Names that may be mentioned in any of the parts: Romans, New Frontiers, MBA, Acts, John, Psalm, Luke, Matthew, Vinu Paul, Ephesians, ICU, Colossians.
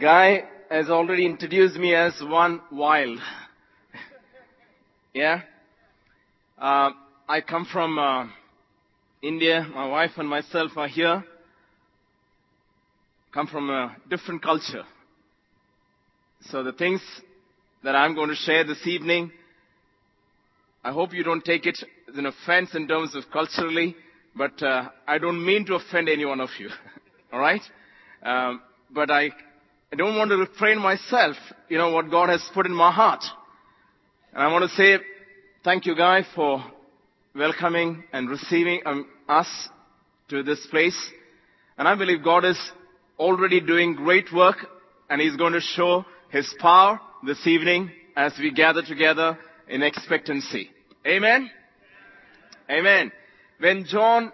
Guy has already introduced me as one wild. Yeah? I come from India. My wife and myself are here. Come from a different culture. So the things that I'm going to share this evening, I hope you don't take it as an offense in terms of culturally, but I don't mean to offend any one of you. All right? But I don't want to refrain myself, what God has put in my heart. And I want to say thank you, Guy, for welcoming and receiving us to this place. And I believe God is already doing great work, and He's going to show His power this evening as we gather together in expectancy. Amen? Amen. When John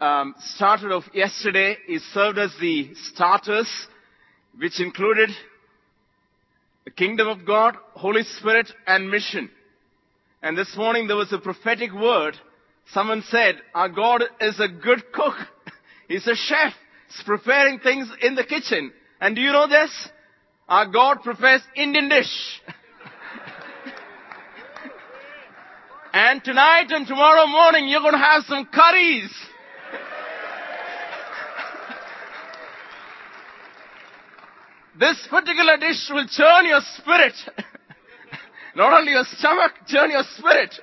started off yesterday, he served as the starters, which included the kingdom of God, Holy Spirit, and mission. And this morning there was a prophetic word. Someone said, our God is a good cook. He's a chef. He's preparing things in the kitchen. And do you know this? Our God prepares Indian dish. And tonight and tomorrow morning you're going to have some curries. This particular dish will churn your spirit. Not only your stomach, churn your spirit.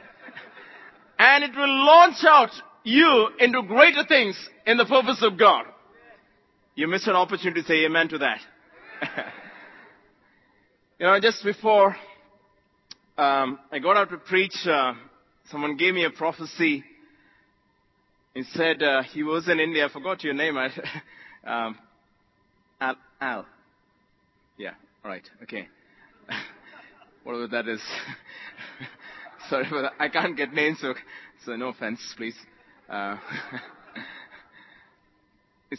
And it will launch out you into greater things in the purpose of God. You missed an opportunity to say amen to that. Just before I got out to preach, someone gave me a prophecy. He said he was in India. I forgot your name. Al. Yeah, all right, okay. Whatever that is. Sorry for that. I can't get names, so no offense, please. It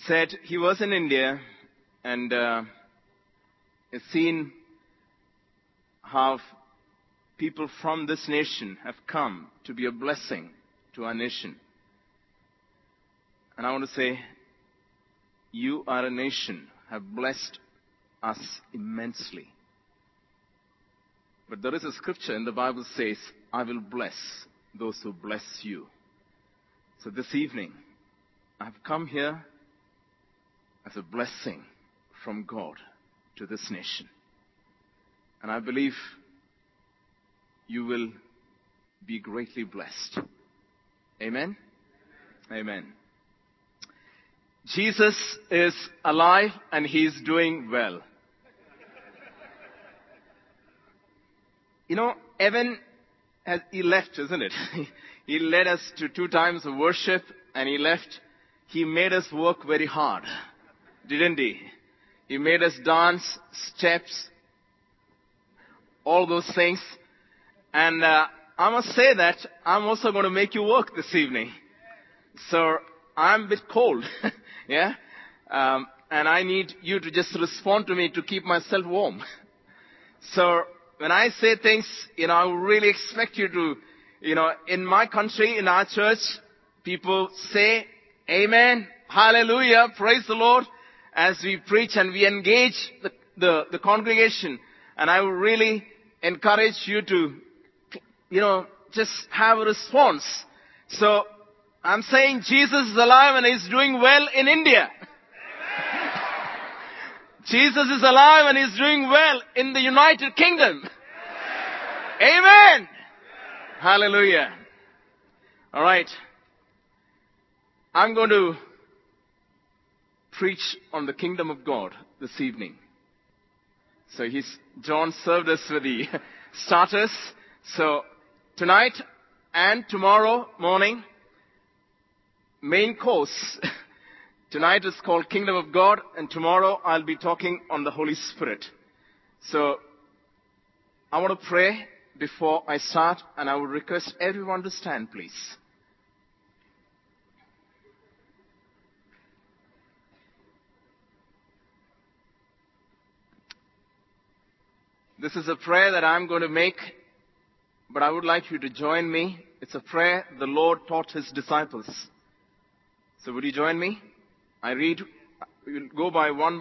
said he was in India and he's seen how people from this nation have come to be a blessing to our nation. And I want to say, you are a nation, have blessed us immensely. But there is a scripture in the Bible says, I will bless those who bless you. So this evening, I've come here as a blessing from God to this nation. And I believe you will be greatly blessed. Amen? Amen. Jesus is alive and He's doing well. Evan, he left, isn't it? He led us to 2 times of worship and he left. He made us work very hard, didn't he? He made us dance, steps, all those things. And I must say that I'm also going to make you work this evening. So I'm a bit cold, yeah? And I need you to just respond to me to keep myself warm. So when I say things, I really expect you to, in my country, in our church, people say, Amen, Hallelujah, praise the Lord, as we preach and we engage the congregation. And I really encourage you to, just have a response. So I'm saying Jesus is alive and He's doing well in India. Amen. Jesus is alive and He's doing well in the United Kingdom. Amen. Amen. Hallelujah. All right. I'm going to preach on the kingdom of God this evening. So John served us with the starters. So tonight and tomorrow morning, main course. Tonight is called Kingdom of God, and tomorrow I'll be talking on the Holy Spirit. So I want to pray before I start, and I would request everyone to stand, please. This is a prayer that I'm going to make, but I would like you to join me. It's a prayer the Lord taught His disciples. So would you join me? I read We'll go by one,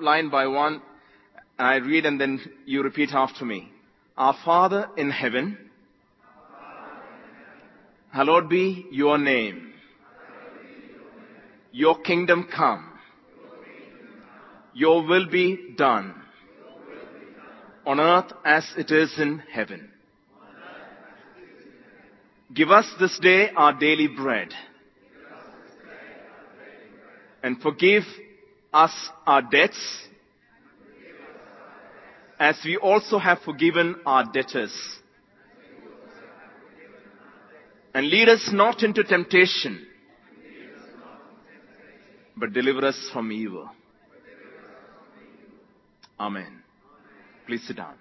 line by one. I read and then you repeat after me. Our Father in heaven, hallowed be your name. Your kingdom come. Your will be done on earth as it is in heaven. Give us this day our daily bread, and forgive us our debts as we also have forgiven our debtors. And lead us not into temptation, but deliver us from evil. Amen. Please sit down.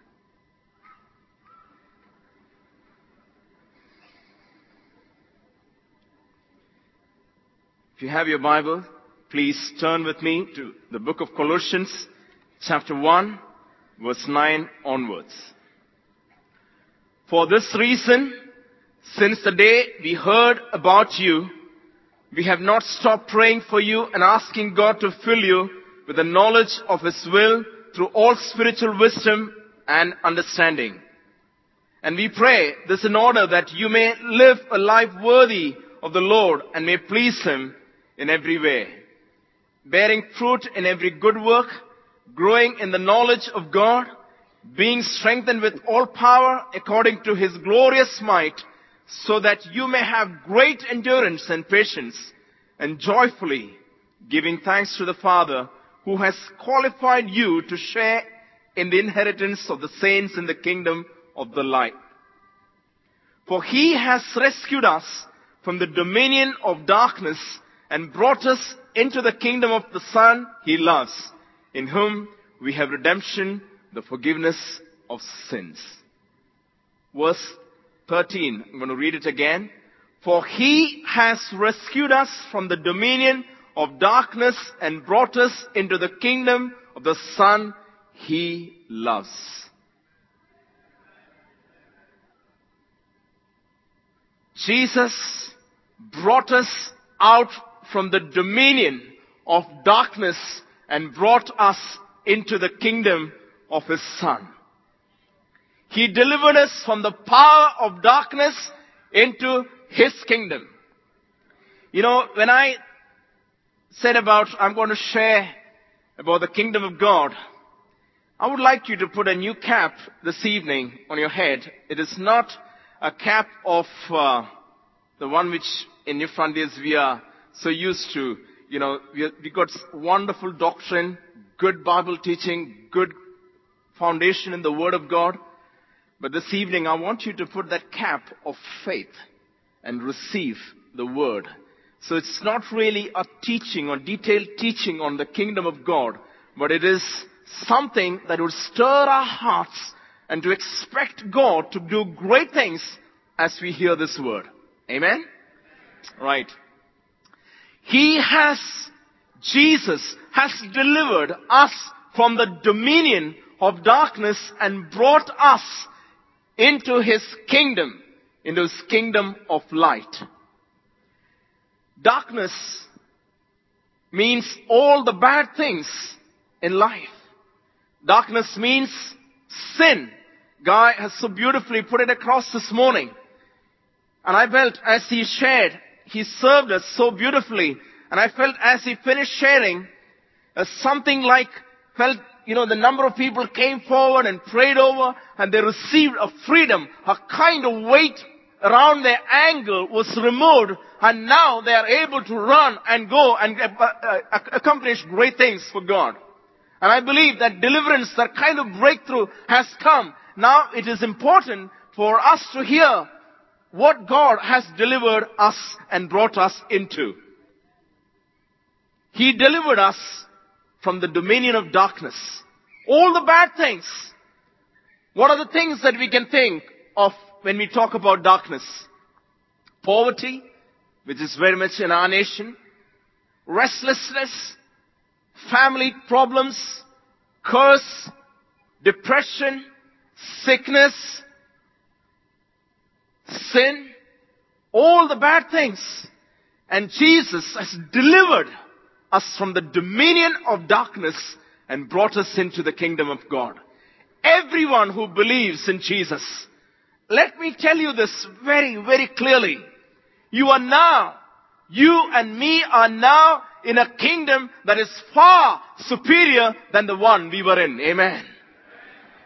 If you have your Bible, please turn with me to the book of Colossians, chapter 1, verse 9 onwards. For this reason, since the day we heard about you, we have not stopped praying for you and asking God to fill you with the knowledge of His will through all spiritual wisdom and understanding. And we pray this in order that you may live a life worthy of the Lord and may please Him in every way, bearing fruit in every good work, growing in the knowledge of God, being strengthened with all power according to His glorious might, so that you may have great endurance and patience, and joyfully giving thanks to the Father, who has qualified you to share in the inheritance of the saints in the kingdom of the light. For He has rescued us from the dominion of darkness and brought us into the kingdom of the Son He loves, in whom we have redemption, the forgiveness of sins. Verse 13, I'm going to read it again. For He has rescued us from the dominion of darkness and brought us into the kingdom of the Son He loves. Jesus brought us out from the dominion of darkness and brought us into the kingdom of His Son. He delivered us from the power of darkness into His kingdom. You know, when I said about, I'm going to share about the kingdom of God, I would like you to put a new cap this evening on your head. It is not a cap of the one which in New Frontiers we are so used to. You know, we got wonderful doctrine, good Bible teaching, good foundation in the Word of God. But this evening I want you to put that cap of faith and receive the Word. So it's not really a teaching or detailed teaching on the kingdom of God, but it is something that will stir our hearts and to expect God to do great things as we hear this word. Amen? Right. Jesus has delivered us from the dominion of darkness and brought us into His kingdom of light. Darkness means all the bad things in life. Darkness means sin. Guy has so beautifully put it across this morning. And I felt as he shared, he served us so beautifully. And I felt as he finished sharing, the number of people came forward and prayed over, and they received a freedom, a kind of weight around their ankle was removed, and now they are able to run and go and accomplish great things for God. And I believe that deliverance, that kind of breakthrough has come. Now it is important for us to hear what God has delivered us and brought us into. He delivered us from the dominion of darkness. All the bad things. What are the things that we can think of when we talk about darkness? Poverty, which is very much in our nation, restlessness, family problems, curse, depression, sickness, sin, all the bad things. And Jesus has delivered us from the dominion of darkness and brought us into the kingdom of God. Everyone who believes in Jesus, let me tell you this very, very clearly. You and me are now in a kingdom that is far superior than the one we were in. Amen.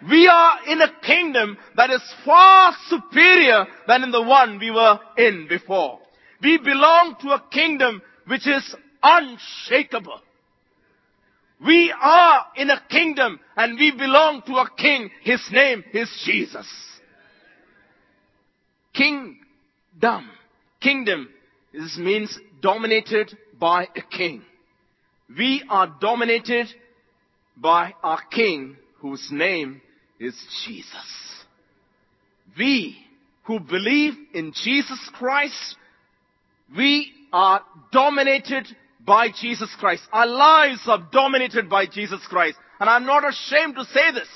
We are in a kingdom that is far superior than in the one we were in before. We belong to a kingdom which is unshakable. We are in a kingdom and we belong to a king. His name is Jesus. Kingdom. Kingdom means dominated by a king. We are dominated by our king whose name is Jesus. We who believe in Jesus Christ, we are dominated by Jesus Christ. Our lives are dominated by Jesus Christ. And I'm not ashamed to say this.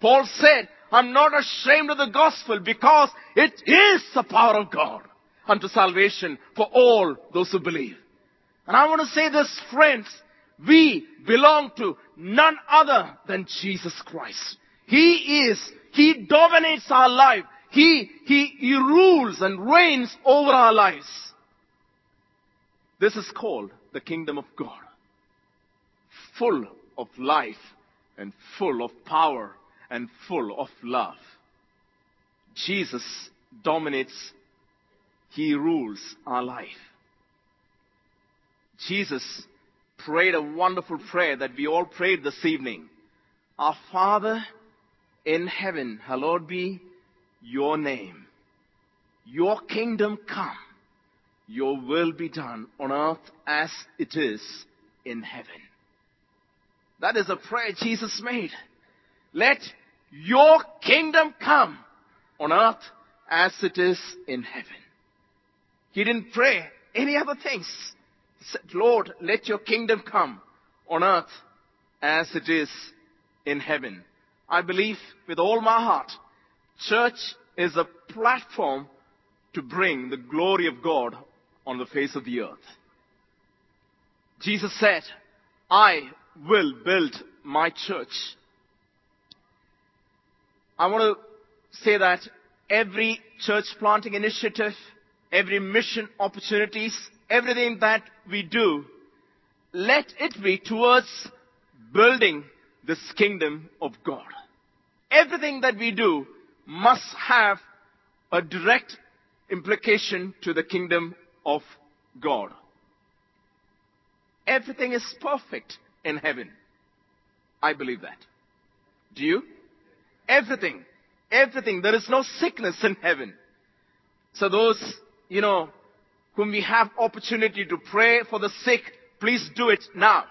Paul said, I'm not ashamed of the gospel because it is the power of God unto salvation for all those who believe. And I want to say this, friends, we belong to none other than Jesus Christ. He dominates our life. He rules and reigns over our lives. This is called the kingdom of God. Full of life and full of power and full of love. Jesus dominates. He rules our life. Jesus prayed a wonderful prayer that we all prayed this evening. Our Father in heaven, hallowed be your name. Your kingdom come. Your will be done on earth as it is in heaven. That is a prayer Jesus made. Let your kingdom come on earth as it is in heaven. He didn't pray any other things. He said, Lord, let your kingdom come on earth as it is in heaven. I believe with all my heart, church is a platform to bring the glory of God on the face of the earth. Jesus said, I will build my church. I want to say that every church planting initiative, every mission opportunities, everything that we do, let it be towards building this kingdom of God. Everything that we do must have a direct implication to the kingdom of God. Everything is perfect in heaven. I believe that. Do you? Everything. There is no sickness in heaven. So those whom we have opportunity to pray for the sick, please do it now.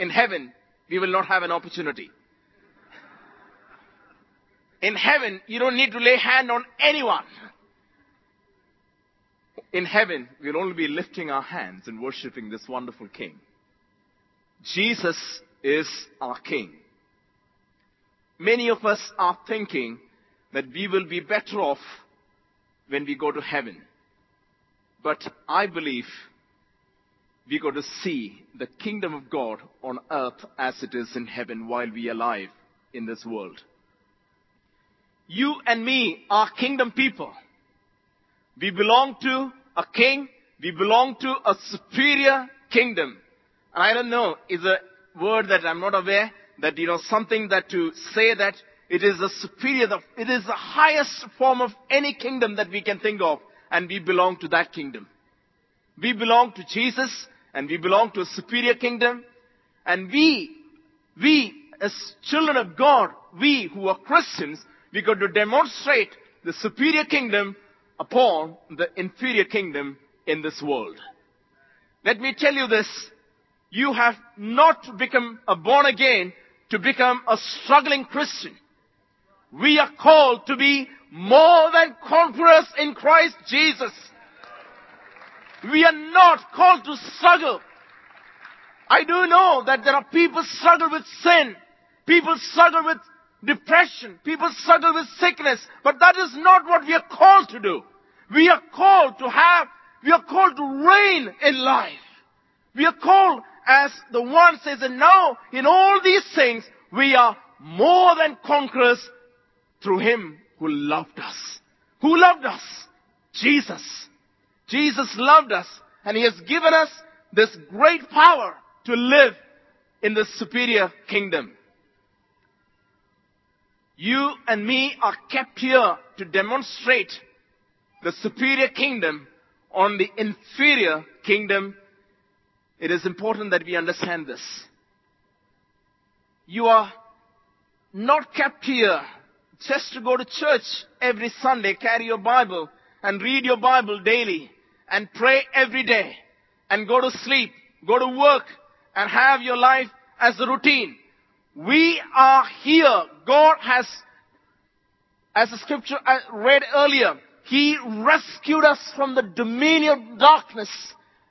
In heaven, we will not have an opportunity. In heaven, you don't need to lay hand on anyone. In heaven, we'll only be lifting our hands and worshiping this wonderful King. Jesus is our King. Many of us are thinking that we will be better off when we go to heaven. But I believe we got to see the kingdom of God on earth as it is in heaven while we are alive in this world. You and me are kingdom people. We belong to a king. We belong to a superior kingdom. And I don't know, is a word that I'm not aware that, something that to say that it is a superior, it is the highest form of any kingdom that we can think of. And we belong to that kingdom. We belong to Jesus and we belong to a superior kingdom. And we as children of God, we who are Christians, we got to demonstrate the superior kingdom upon the inferior kingdom in this world. Let me tell you this. You have not become a born again to become a struggling Christian. We are called to be more than conquerors in Christ Jesus. We are not called to struggle. I do know that there are people struggle with sin. People struggle with depression. People struggle with sickness. But that is not what we are called to do. We are called to reign in life. We are called as the one says, and now in all these things, we are more than conquerors through Him who loved us. Who loved us? Jesus. Jesus loved us, and He has given us this great power to live in this superior kingdom. You and me are kept here to demonstrate the superior kingdom on the inferior kingdom. It is important that we understand this. You are not kept here just to go to church every Sunday, carry your Bible and read your Bible daily and pray every day and go to sleep, go to work and have your life as a routine. We are here. God has, as the scripture I read earlier, He rescued us from the dominion of darkness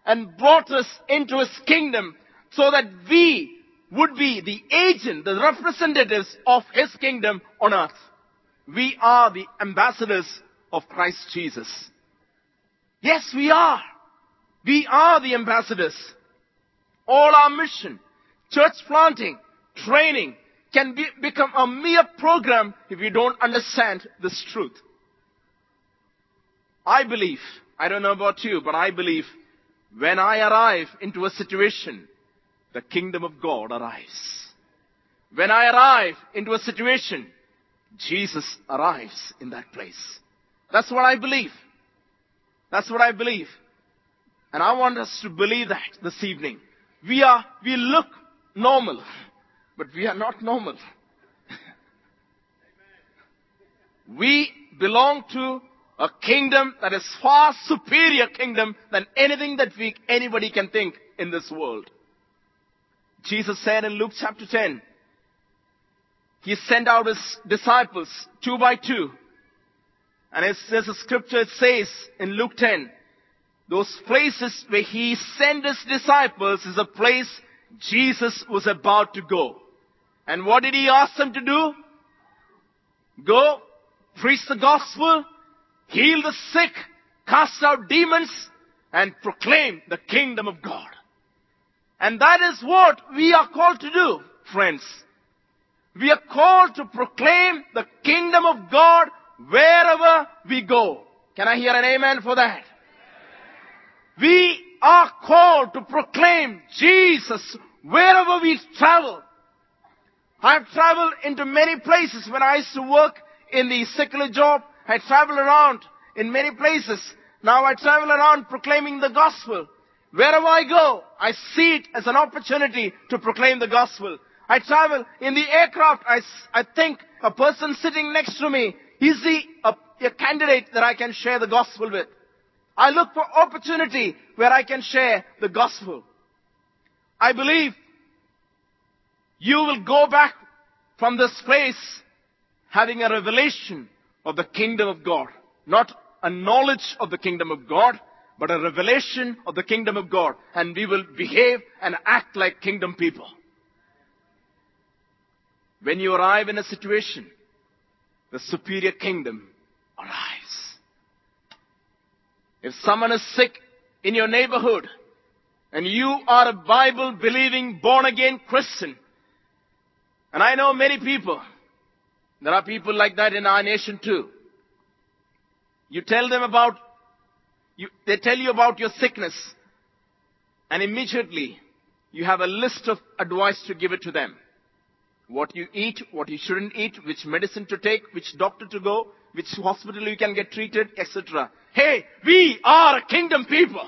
and brought us into His kingdom so that we would be the agent, the representatives of His kingdom on earth. We are the ambassadors of Christ Jesus. Yes, we are. We are the ambassadors. All our mission, church planting, training can become a mere program if we don't understand this truth. I believe, I don't know about you, but I believe when I arrive into a situation, the kingdom of God arrives. When I arrive into a situation, Jesus arrives in that place. That's what I believe. That's what I believe. And I want us to believe that this evening. We look normal, but we are not normal. We belong to a kingdom that is far superior kingdom than anything that anybody can think in this world. Jesus said in Luke chapter 10, He sent out His disciples 2 by 2. And it says, the scripture says in Luke 10, those places where He sent His disciples is a place Jesus was about to go. And what did He ask them to do? Go, preach the gospel, heal the sick, cast out demons, and proclaim the kingdom of God. And that is what we are called to do, friends. We are called to proclaim the kingdom of God wherever we go. Can I hear an amen for that? We are called to proclaim Jesus wherever we travel. I've traveled into many places. When I used to work in the secular job, I travel around in many places. Now I travel around proclaiming the gospel. Wherever I go, I see it as an opportunity to proclaim the gospel. I travel in the aircraft. I think a person sitting next to me is a candidate that I can share the gospel with. I look for opportunity where I can share the gospel. I believe you will go back from this place having a revelation of the kingdom of God. Not a knowledge of the kingdom of God, but a revelation of the kingdom of God. And we will behave and act like kingdom people. When you arrive in a situation, the superior kingdom arrives. If someone is sick in your neighborhood, and you are a Bible-believing, born-again Christian, and I know many people, there are people like that in our nation too. You tell them about, they tell you about your sickness, and immediately you have a list of advice to give it to them. What you eat, what you shouldn't eat, which medicine to take, which doctor to go, which hospital you can get treated, etc. Hey, we are a kingdom people.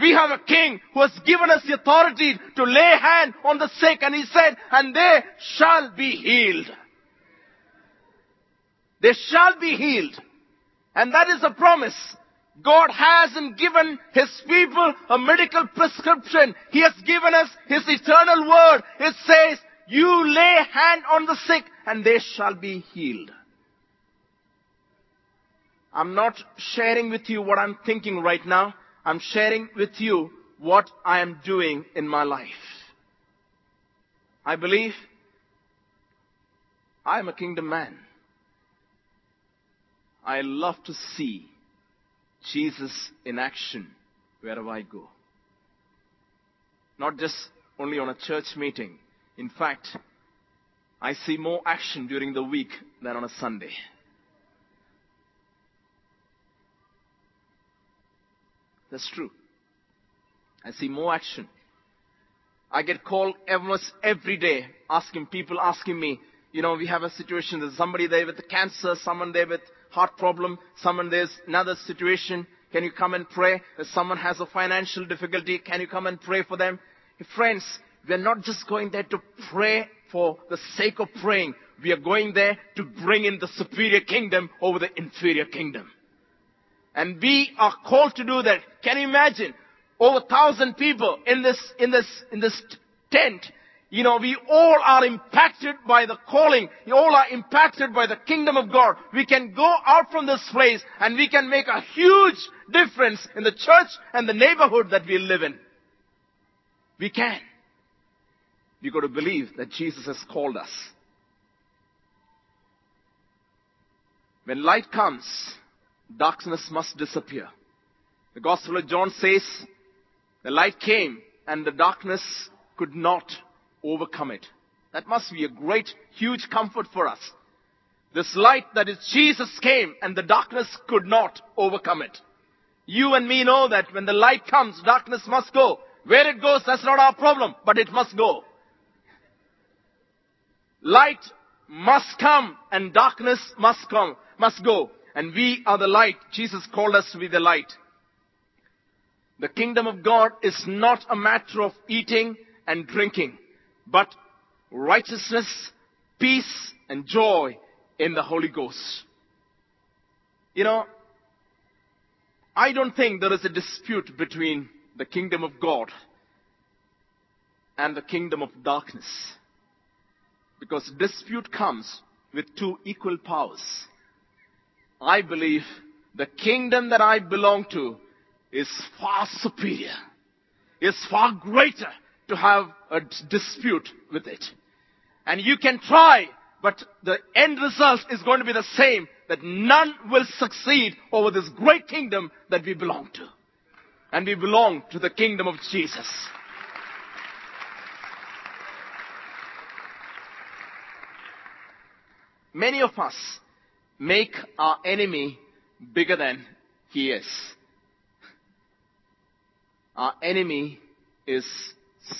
We have a king who has given us the authority to lay hand on the sick, and He said, and they shall be healed. They shall be healed. And that is a promise. God hasn't given His people a medical prescription. He has given us His eternal word. It says, you lay hand on the sick and they shall be healed. I'm not sharing with you what I'm thinking right now. I'm sharing with you what I am doing in my life. I believe I am a kingdom man. I love to see Jesus in action wherever I go. Not just only on a church meeting. In fact, I see more action during the week than on a Sunday. That's true. I see more action. I get called almost every day asking me, we have a situation. There's somebody there with cancer, someone there with heart problem, someone there's another situation. Can you come and pray? If someone has a financial difficulty, can you come and pray for them? Friends, we are not just going there to pray for the sake of praying. We are going there to bring in the superior kingdom over the inferior kingdom. And we are called to do that. Can you imagine? Over 1,000 people in this tent. We all are impacted by the calling. We all are impacted by the kingdom of God. We can go out from this place and we can make a huge difference in the church and the neighborhood that we live in. We can. We've got to believe that Jesus has called us. When light comes, darkness must disappear. The Gospel of John says, the light came and the darkness could not overcome it. That must be a great, huge comfort for us. This light that is Jesus came and the darkness could not overcome it. You and me know that when the light comes, darkness must go. Where it goes, that's not our problem, but it must go. Light must come and darkness must go. And we are the light. Jesus called us to be the light. The kingdom of God is not a matter of eating and drinking, but righteousness, peace, and joy in the Holy Ghost. I don't think there is a dispute between the kingdom of God and the kingdom of darkness, because dispute comes with two equal powers. I believe the kingdom that I belong to is far superior, is far greater to have a dispute with it. And you can try, but the end result is going to be the same, that none will succeed over this great kingdom that we belong to. And we belong to the kingdom of Jesus. Many of us make our enemy bigger than he is. Our enemy is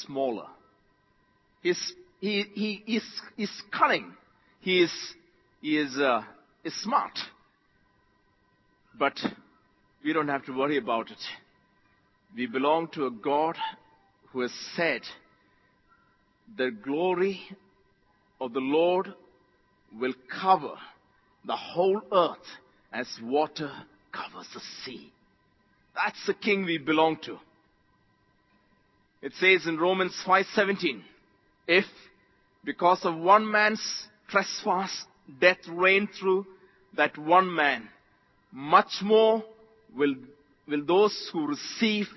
smaller. He is cunning. He is smart. But we don't have to worry about it. We belong to a God who has said, the glory of the Lord will cover the whole earth as water covers the sea. That's the king we belong to. It says in Romans 5:17, if because of one man's trespass death reigned through that one man, much more will those who receive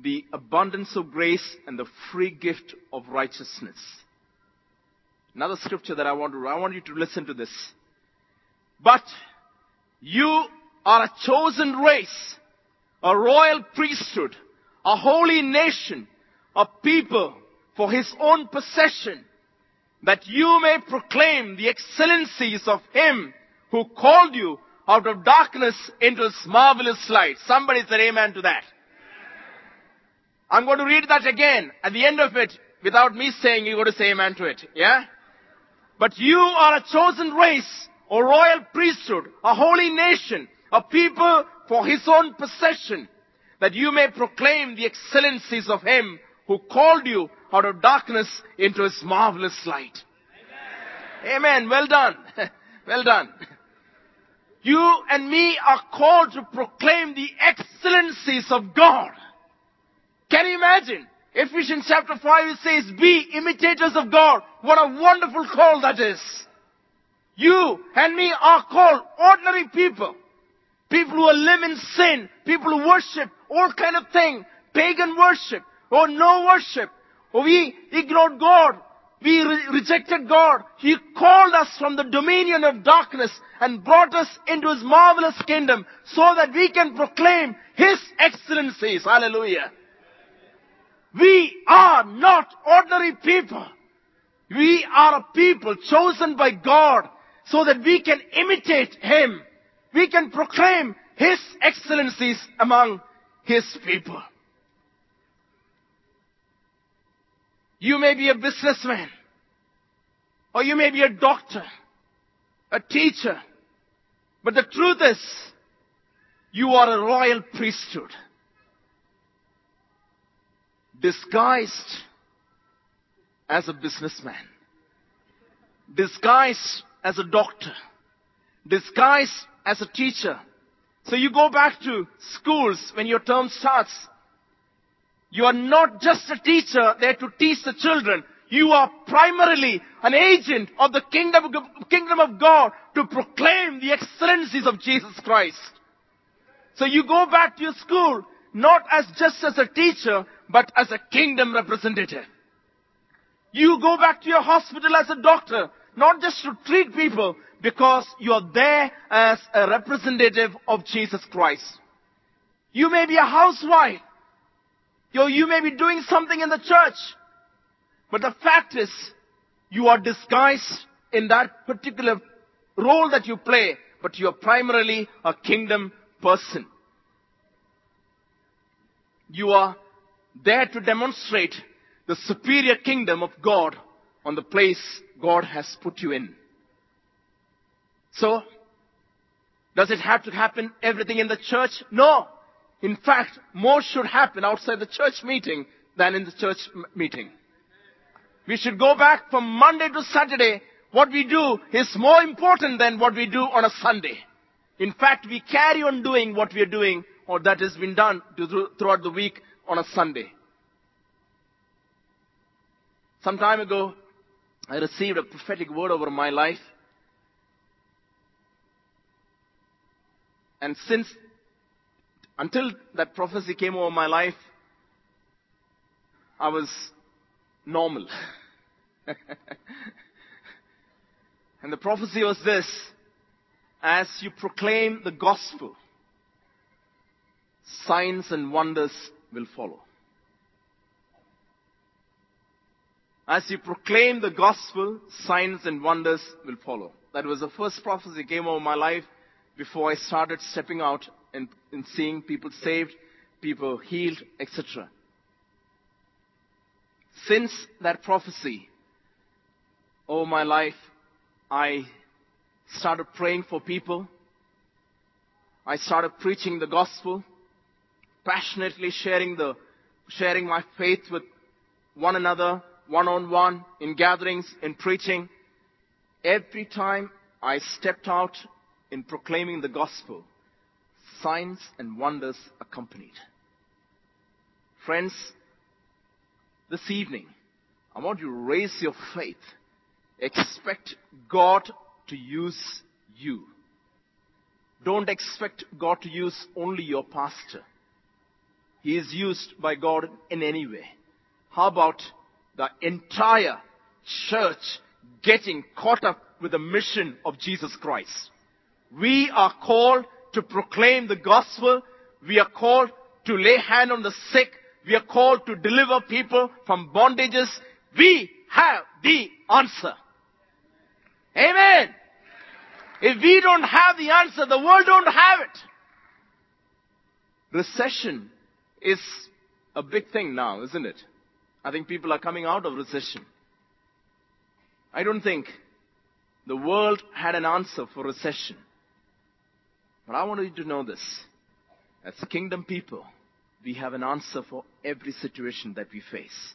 the abundance of grace and the free gift of righteousness. Another scripture that I want you to listen to this. But you are a chosen race, a royal priesthood, a holy nation, a people for his own possession, that you may proclaim the excellencies of him who called you out of darkness into his marvelous light. Somebody say amen to that. I'm going to read that again at the end of it without me saying, you're going to say amen to it. Yeah? But you are a chosen race, a royal priesthood, a holy nation, a people for his own possession, that you may proclaim the excellencies of him who called you out of darkness into his marvelous light. Amen. Amen. Well done. Well done. You and me are called to proclaim the excellencies of God. Can you imagine? Ephesians chapter 5, it says, be imitators of God. What a wonderful call that is. You and me are called ordinary people. People who live in sin. People who worship all kind of thing. Pagan worship or no worship. Or we ignored God. We rejected God. He called us from the dominion of darkness and brought us into his marvelous kingdom so that we can proclaim his excellencies. Hallelujah. We are not ordinary people. We are a people chosen by God so that we can imitate Him. We can proclaim His excellencies among His people. You may be a businessman, or you may be a doctor, a teacher, but the truth is, you are a royal priesthood, disguised as a businessman, disguised as a doctor, disguised as a teacher. So you go back to schools when your term starts. You are not just a teacher there to teach the children. You are primarily an agent of the kingdom of God to proclaim the excellencies of Jesus Christ. So you go back to your school, not as just as a teacher, but as a kingdom representative. You go back to your hospital as a doctor, not just to treat people, because you are there as a representative of Jesus Christ. You may be a housewife, or you may be doing something in the church, but the fact is, you are disguised in that particular role that you play, but you are primarily a kingdom person. You are there to demonstrate the superior kingdom of God on the place God has put you in. So, does it have to happen everything in the church? No. In fact, more should happen outside the church meeting than in the church meeting. We should go back from Monday to Saturday. What we do is more important than what we do on a Sunday. In fact, we carry on doing what we are doing or that has been done throughout the week on a Sunday. Some time ago, I received a prophetic word over my life. And until that prophecy came over my life, I was normal. And the prophecy was this: as you proclaim the gospel, signs and wonders will follow. As you proclaim the gospel, signs and wonders will follow. That was the first prophecy that came over my life before I started stepping out and seeing people saved, people healed, etc. Since that prophecy over my life, I started praying for people. I started preaching the gospel, passionately sharing my faith with one another, one-on-one, in gatherings, in preaching. Every time I stepped out in proclaiming the gospel, signs and wonders accompanied. Friends, this evening, I want you to raise your faith. Expect God to use you. Don't expect God to use only your pastor. He is used by God in any way. How about the entire church getting caught up with the mission of Jesus Christ? We are called to proclaim the gospel. We are called to lay hand on the sick. We are called to deliver people from bondages. We have the answer. Amen. If we don't have the answer, the world don't have it. Recession is a big thing now, isn't it? I think people are coming out of recession. I don't think the world had an answer for recession. But I want you to know this. As kingdom people, we have an answer for every situation that we face.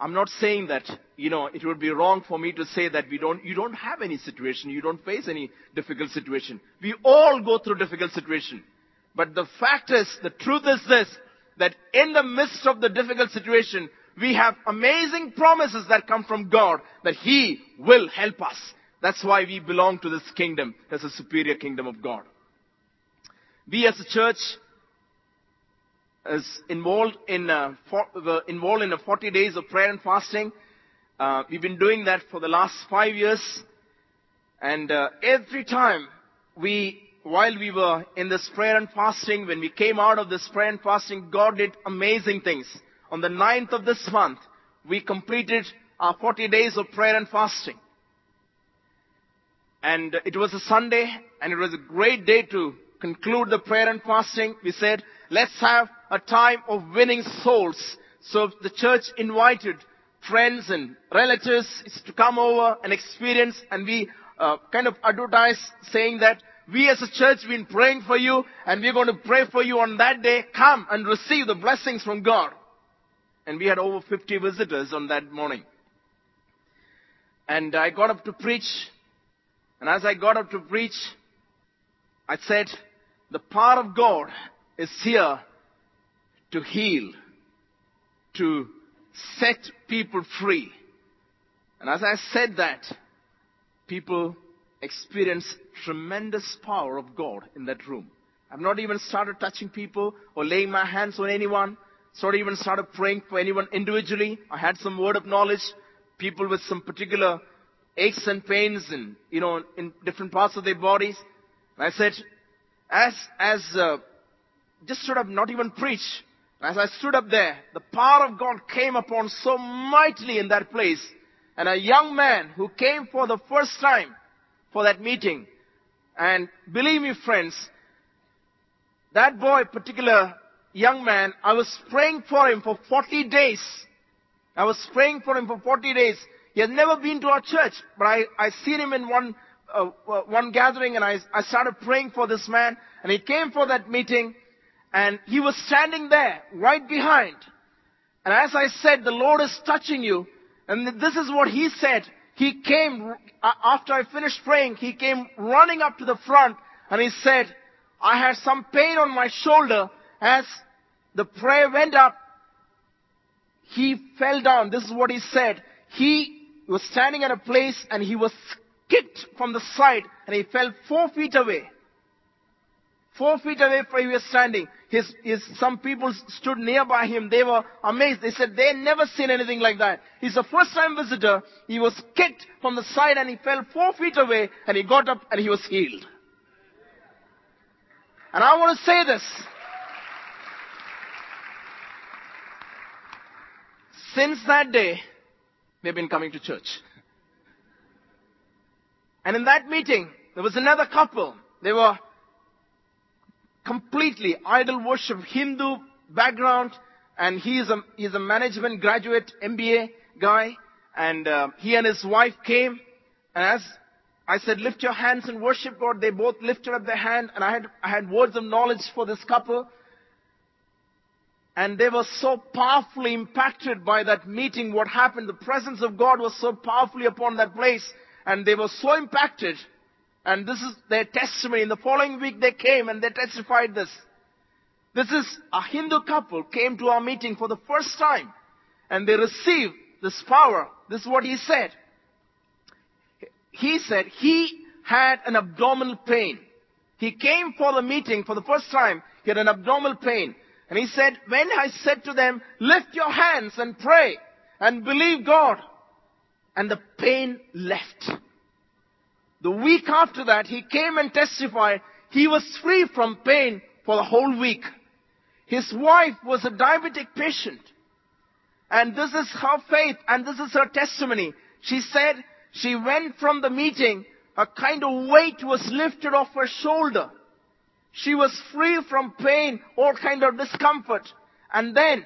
I'm not saying that, it would be wrong for me to say that you don't have any situation, you don't face any difficult situation. We all go through difficult situation. But the fact is, the truth is this, that in the midst of the difficult situation, we have amazing promises that come from God, that He will help us. That's why we belong to this kingdom, as a superior kingdom of God. We as a church is involved in 40 days of prayer and fasting. We've been doing that for the last 5 years. And every time while we were in this prayer and fasting, when we came out of this prayer and fasting, God did amazing things. on the 9th of this month, we completed our 40 days of prayer and fasting. And it was a Sunday, and it was a great day to conclude the prayer and fasting. We said, let's have a time of winning souls. So the church invited friends and relatives to come over and experience, and we kind of advertised saying that we as a church have been praying for you, and we're going to pray for you on that day. Come and receive the blessings from God. And we had over 50 visitors on that morning. And I got up to preach. And as I got up to preach, I said, the power of God is here to heal, to set people free. And as I said that, people experienced tremendous power of God in that room. I've not even started touching people or laying my hands on anyone. Not even started praying for anyone individually. I had some word of knowledge. People with some particular aches and pains and, in different parts of their bodies. And I said, just sort of not even preach. As I stood up there, the power of God came upon so mightily in that place. And a young man who came for the first time for that meeting. And believe me, friends, that boy, particular young man, I was praying for him for 40 days. He had never been to our church, but I seen him in one gathering, and I started praying for this man. And he came for that meeting. And he was standing there, right behind. And as I said, the Lord is touching you. And this is what he said. He came, after I finished praying, he came running up to the front. And he said, I had some pain on my shoulder. As the prayer went up, he fell down. This is what he said. He was standing at a place, and he was kicked from the side. And he fell 4 feet away. 4 feet away from where he was standing. Some people stood nearby him. They were amazed. They said they had never seen anything like that. He's a first-time visitor. He was kicked from the side, and he fell 4 feet away, and he got up and he was healed. And I want to say this. Since that day, they've been coming to church. And in that meeting, there was another couple. They were completely idol worship, Hindu background, and he's a management graduate, MBA guy, and he and his wife came, and as I said, lift your hands and worship God, they both lifted up their hand, and I had words of knowledge for this couple, and they were so powerfully impacted by that meeting. What happened, the presence of God was so powerfully upon that place, and they were so impacted. And this is their testimony. In the following week they came and they testified this. This is a Hindu couple came to our meeting for the first time. And they received this power. This is what he said. He said he had an abdominal pain. He came for the meeting for the first time. He had an abdominal pain. And he said, when I said to them, lift your hands and pray and believe God. And the pain left. The week after that, he came and testified he was free from pain for the whole week. His wife was a diabetic patient. And this is her faith and this is her testimony. She said she went from the meeting, a kind of weight was lifted off her shoulder. She was free from pain, all kind of discomfort. And then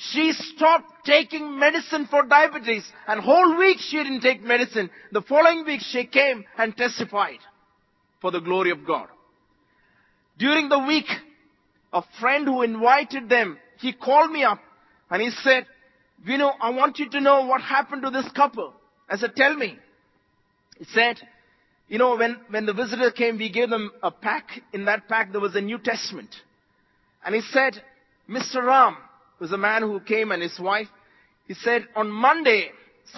she stopped taking medicine for diabetes, and whole week she didn't take medicine. The following week she came and testified for the glory of God. During the week, a friend who invited them, he called me up and he said, Vinu, I want you to know what happened to this couple. I said, tell me. He said, when the visitor came, we gave them a pack. In that pack there was a New Testament. And he said, Mr. Ram, was a man who came and his wife. He said on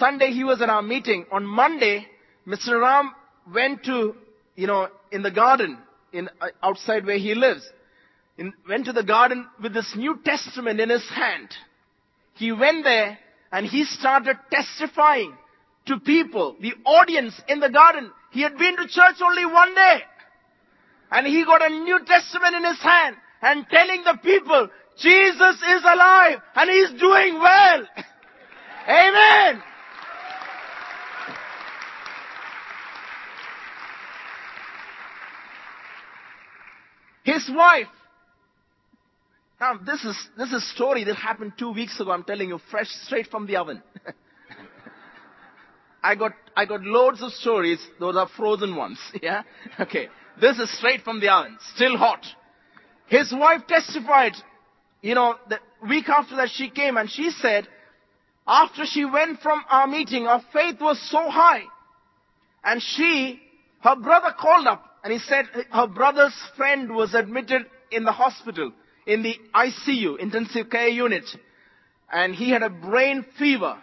Sunday he was at our meeting. On Monday, Mr. Ram went to, in the garden, outside where he lives. Went to the garden with this New Testament in his hand. He went there and he started testifying to people, the audience in the garden. He had been to church only one day. And he got a New Testament in his hand and telling the people, Jesus is alive and He's doing well. Amen. His wife. Now this is a story that happened 2 weeks ago. I'm telling you, fresh, straight from the oven. I got loads of stories. Those are frozen ones. Yeah. Okay. This is straight from the oven. Still hot. His wife testified, you know, the week after that she came and she said, after she went from our meeting, our faith was so high. And her brother called up and he said her brother's friend was admitted in the hospital, in the ICU, intensive care unit. And he had a brain fever.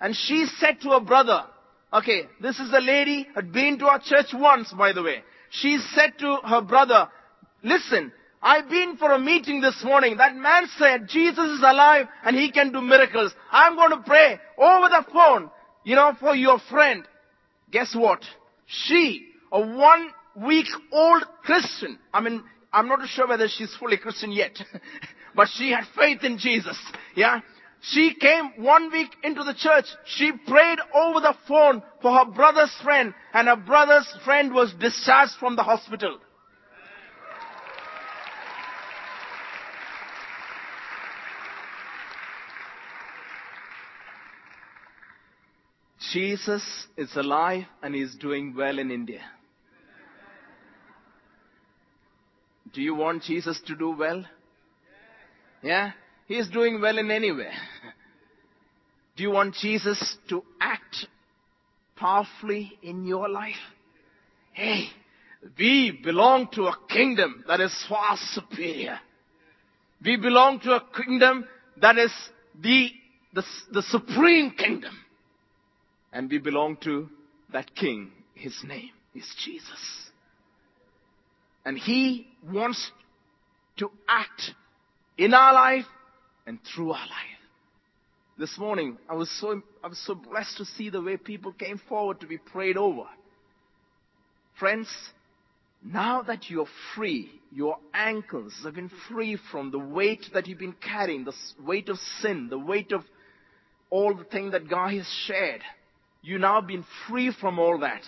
And she said to her brother, okay, this is a lady, had been to our church once, by the way. She said to her brother, listen, I've been for a meeting this morning. That man said, Jesus is alive and He can do miracles. I'm going to pray over the phone, you know, for your friend. Guess what? She, a 1-week-old Christian, I mean, I'm not sure whether she's fully Christian yet, but she had faith in Jesus, yeah? She came 1 week into the church. She prayed over the phone for her brother's friend, and her brother's friend was discharged from the hospital. Jesus is alive and He's doing well in India. Do you want Jesus to do well? Yeah? He is doing well in anywhere. Do you want Jesus to act powerfully in your life? Hey, we belong to a kingdom that is far superior. We belong to a kingdom that is the supreme kingdom. And we belong to that King. His name is Jesus. And He wants to act in our life and through our life. This morning, I was so blessed to see the way people came forward to be prayed over. Friends, now that you're free, your ankles have been free from the weight that you've been carrying, the weight of sin, the weight of all the things that God has shared. You've now been free from all that.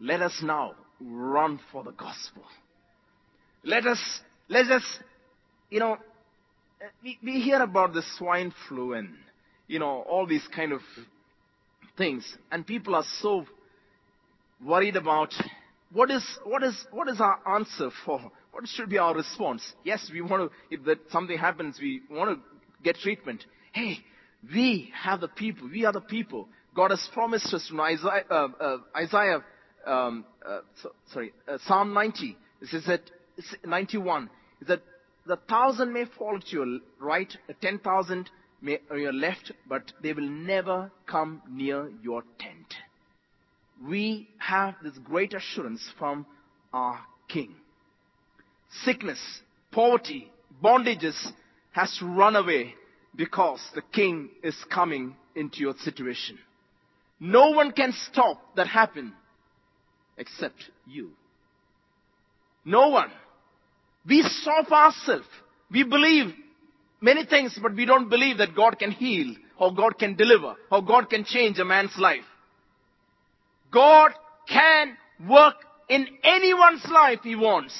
Let us now run for the gospel. Let us, you know, we hear about the swine flu and, you know, all these kind of things. And people are so worried about what is our answer for? What should be our response? Yes, we want to, if that something happens, we want to get treatment. Hey, we are the people. God has promised us from Psalm 90. This is at 91. Is that the 1,000 may fall to your right, 10,000 may on your left, but they will never come near your tent. We have this great assurance from our King. Sickness, poverty, bondages has to run away because the King is coming into your situation. No one can stop that happen except you. No one. We stop ourselves. We believe many things, but we don't believe that God can heal or God can deliver or God can change a man's life. God can work in anyone's life He wants.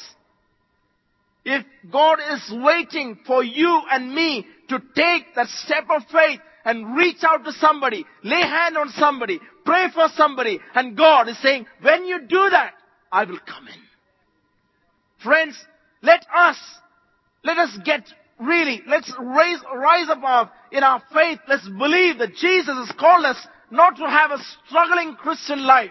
If God is waiting for you and me to take that step of faith and reach out to somebody, lay hand on somebody, pray for somebody, and God is saying, when you do that, I will come in. Friends, let's rise above in our faith. Let's believe that Jesus has called us not to have a struggling Christian life.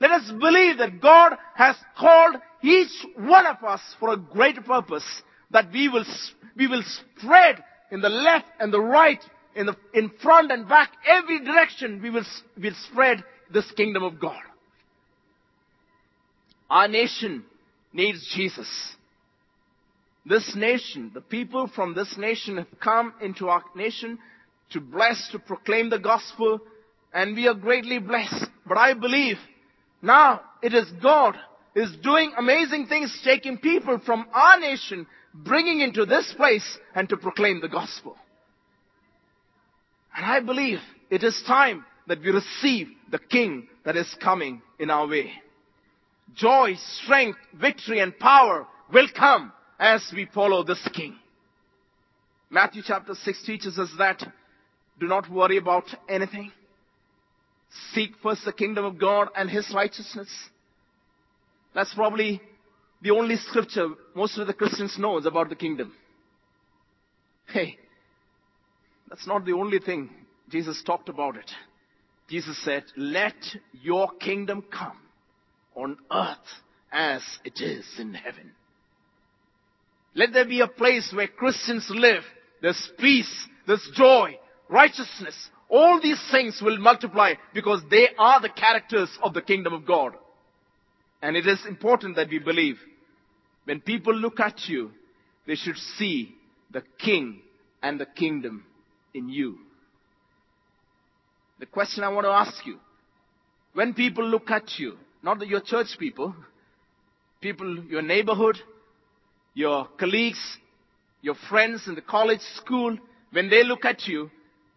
Let us believe that God has called each one of us for a greater purpose, that we will spread in the left and the right, in front and back, every direction we'll spread this kingdom of God. Our nation needs Jesus. This nation, the people from this nation have come into our nation to bless, to proclaim the gospel, and we are greatly blessed. But I believe now it is God is doing amazing things, taking people from our nation, bringing into this place and to proclaim the gospel. And I believe it is time that we receive the King that is coming in our way. Joy, strength, victory and power will come as we follow this King. Matthew chapter 6 teaches us that do not worry about anything. Seek first the kingdom of God and His righteousness. That's probably the only scripture most of the Christians knows about the kingdom. Hey, that's not the only thing. Jesus talked about it. Jesus said, let your kingdom come on earth as it is in heaven. Let there be a place where Christians live. There's peace, there's joy, righteousness. All these things will multiply because they are the characters of the kingdom of God. And it is important that we believe. When people look at you, they should see the King and the kingdom in you. The question I want to ask you, when people look at you, not your church people, your neighborhood, your colleagues, your friends in the college, school, when they look at you,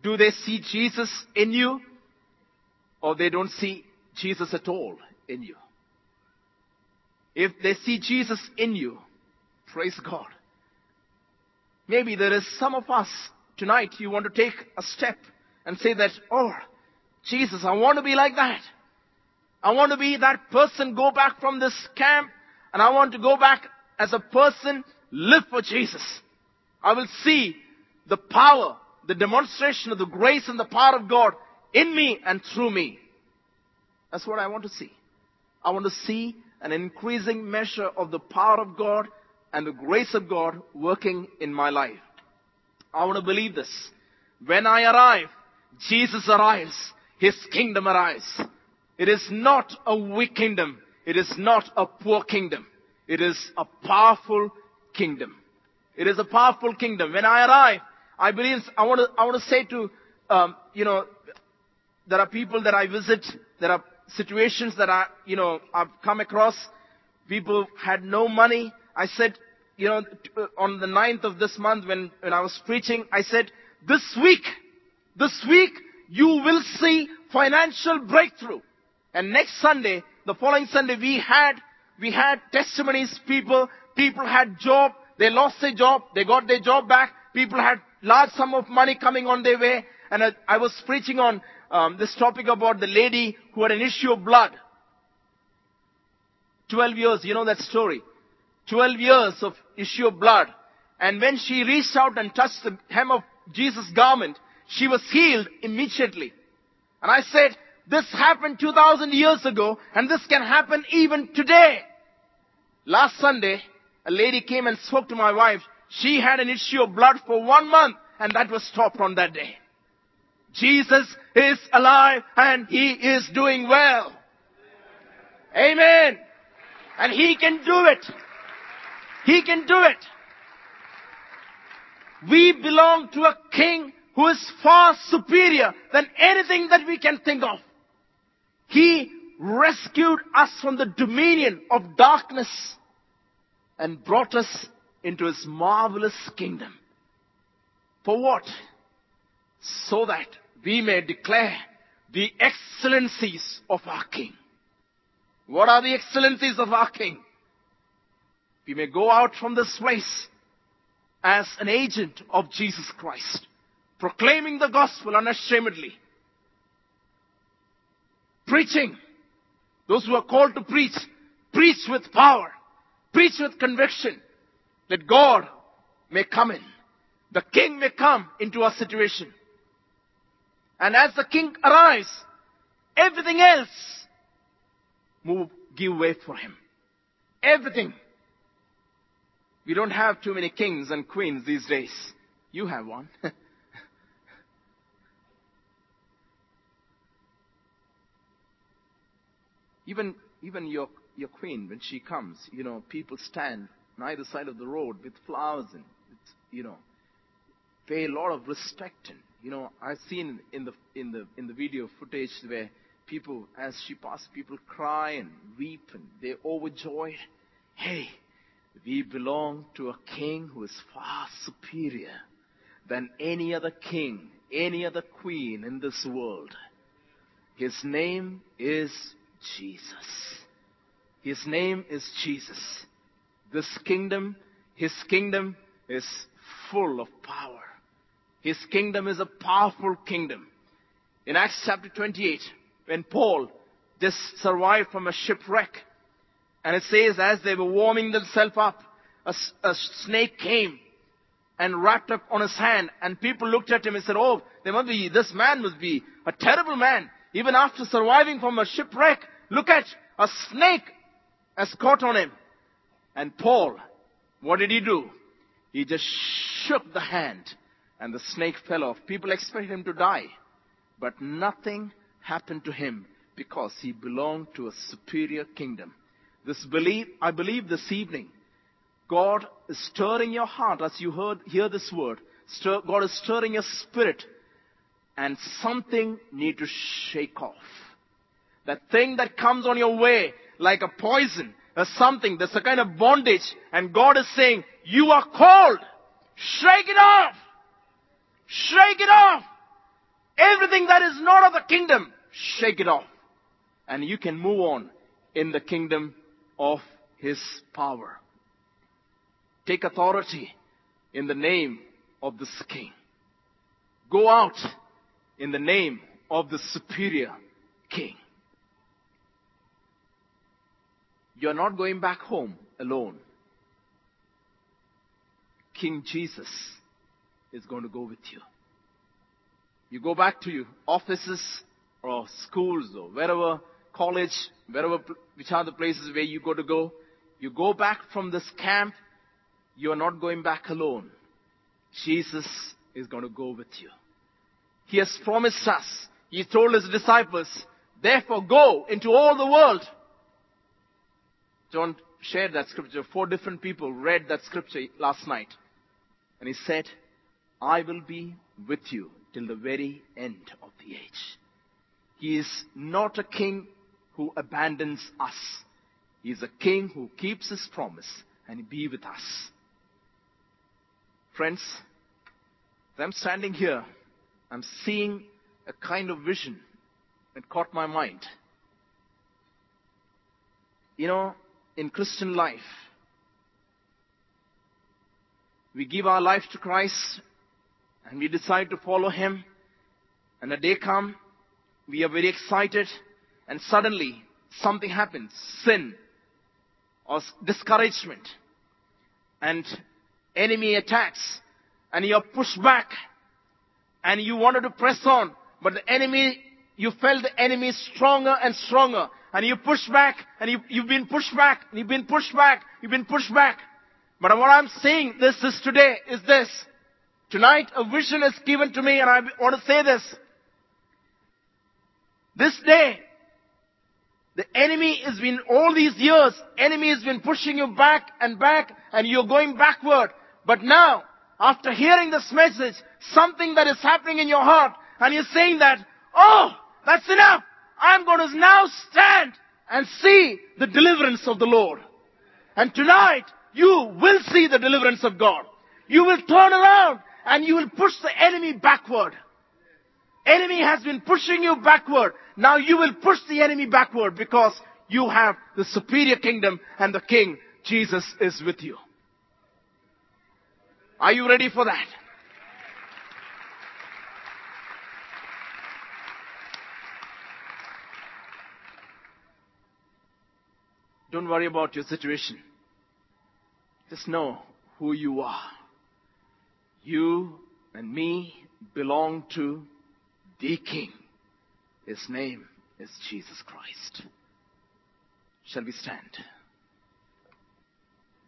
do they see Jesus in you? Or they don't see Jesus at all in you? If they see Jesus in you, praise God. Maybe there is some of us tonight, you want to take a step and say that, oh, Jesus, I want to be like that. I want to be that person, go back from this camp, and I want to go back as a person, live for Jesus. I will see the power, the demonstration of the grace and the power of God in me and through me. That's what I want to see. I want to see an increasing measure of the power of God and the grace of God working in my life. I want to believe this. When I arrive, Jesus arrives. His kingdom arrives. It is not a weak kingdom. It is not a poor kingdom. It is a powerful kingdom. It is a powerful kingdom. When I arrive, I believe, I want to say to, there are people that I visit, there are situations that I've come across. People had no money. I said, on the 9th of this month when I was preaching, I said, this week, you will see financial breakthrough. And next Sunday, the following Sunday, we had testimonies, people had job, they lost their job, they got their job back, people had large sum of money coming on their way, and I was preaching on this topic about the lady who had an issue of blood. 12 years, you know that story. 12 years of issue of blood. And when she reached out and touched the hem of Jesus' garment, she was healed immediately. And I said, this happened 2,000 years ago, and this can happen even today. Last Sunday, a lady came and spoke to my wife. She had an issue of blood for 1 month, and that was stopped on that day. Jesus is alive, and He is doing well. Amen. And He can do it. He can do it. We belong to a King who is far superior than anything that we can think of. He rescued us from the dominion of darkness and brought us into His marvelous kingdom. For what? So that we may declare the excellencies of our King. What are the excellencies of our King? We may go out from this place as an agent of Jesus Christ, proclaiming the gospel unashamedly, preaching. Those who are called to preach, preach with power, preach with conviction, that God may come in, the King may come into our situation. And as the King arrives, everything else give way for Him. Everything. We don't have too many kings and queens these days. You have one. Even your queen, when she comes, people stand on either side of the road with flowers and, pay a lot of respect. And, I've seen in the video footage where people, as she passed, people cry and weep and they're overjoyed. Hey, we belong to a king who is far superior than any other king, any other queen in this world. His name is Jesus. His name is Jesus. This kingdom, his kingdom is full of power. His kingdom is a powerful kingdom. In Acts chapter 28, when Paul just survived from a shipwreck, and it says as they were warming themselves up, a snake came and wrapped up on his hand, and people looked at him and said, oh, this man must be a terrible man. Even after surviving from a shipwreck, look at, a snake has caught on him. And Paul, what did he do? He just shook the hand and the snake fell off. People expected him to die, but nothing happened to him because he belonged to a superior kingdom. I believe this evening, God is stirring your heart as you hear this word. God is stirring your spirit, and something need to shake off. That thing that comes on your way like a poison or something, that's a kind of bondage, and God is saying, you are called. Shake it off. Shake it off. Everything that is not of the kingdom, shake it off. And you can move on in the kingdom of his power. Take authority in the name of this king. Go out in the name of the superior king. You are not going back home alone. King Jesus is going to go with you. You go back to your offices or schools or wherever, college, wherever, which are the places where you go to go. You go back from this camp. You are not going back alone. Jesus is going to go with you. He has promised us. He told his disciples, therefore go into all the world. John shared that scripture. 4 different people read that scripture last night. And he said, I will be with you till the very end of the age. He is not a king who abandons us. He is a king who keeps his promise and be with us. Friends, as I'm standing here, I'm seeing a kind of vision that caught my mind. You know, in Christian life, we give our life to Christ and we decide to follow him. And a day comes, we are very excited, and suddenly something happens. Sin or discouragement and enemy attacks, and you are pushed back, and you wanted to press on, but the enemy, you felt the enemy stronger and stronger, and you push back, and you've been pushed back, and you've been pushed back, you've been pushed back. But what I'm saying this is today is this. Tonight a vision is given to me, and I want to say this. This day, the enemy has been, all these years, enemy has been pushing you back and back, and you're going backward. But now, after hearing this message, something that is happening in your heart, and you're saying that, oh, that's enough. I'm going to now stand and see the deliverance of the Lord. And tonight, you will see the deliverance of God. You will turn around, and you will push the enemy backward. Enemy has been pushing you backward. Now you will push the enemy backward because you have the superior kingdom and the King Jesus is with you. Are you ready for that? Don't worry about your situation. Just know who you are. You and me belong to the King. His name is Jesus Christ. Shall we stand?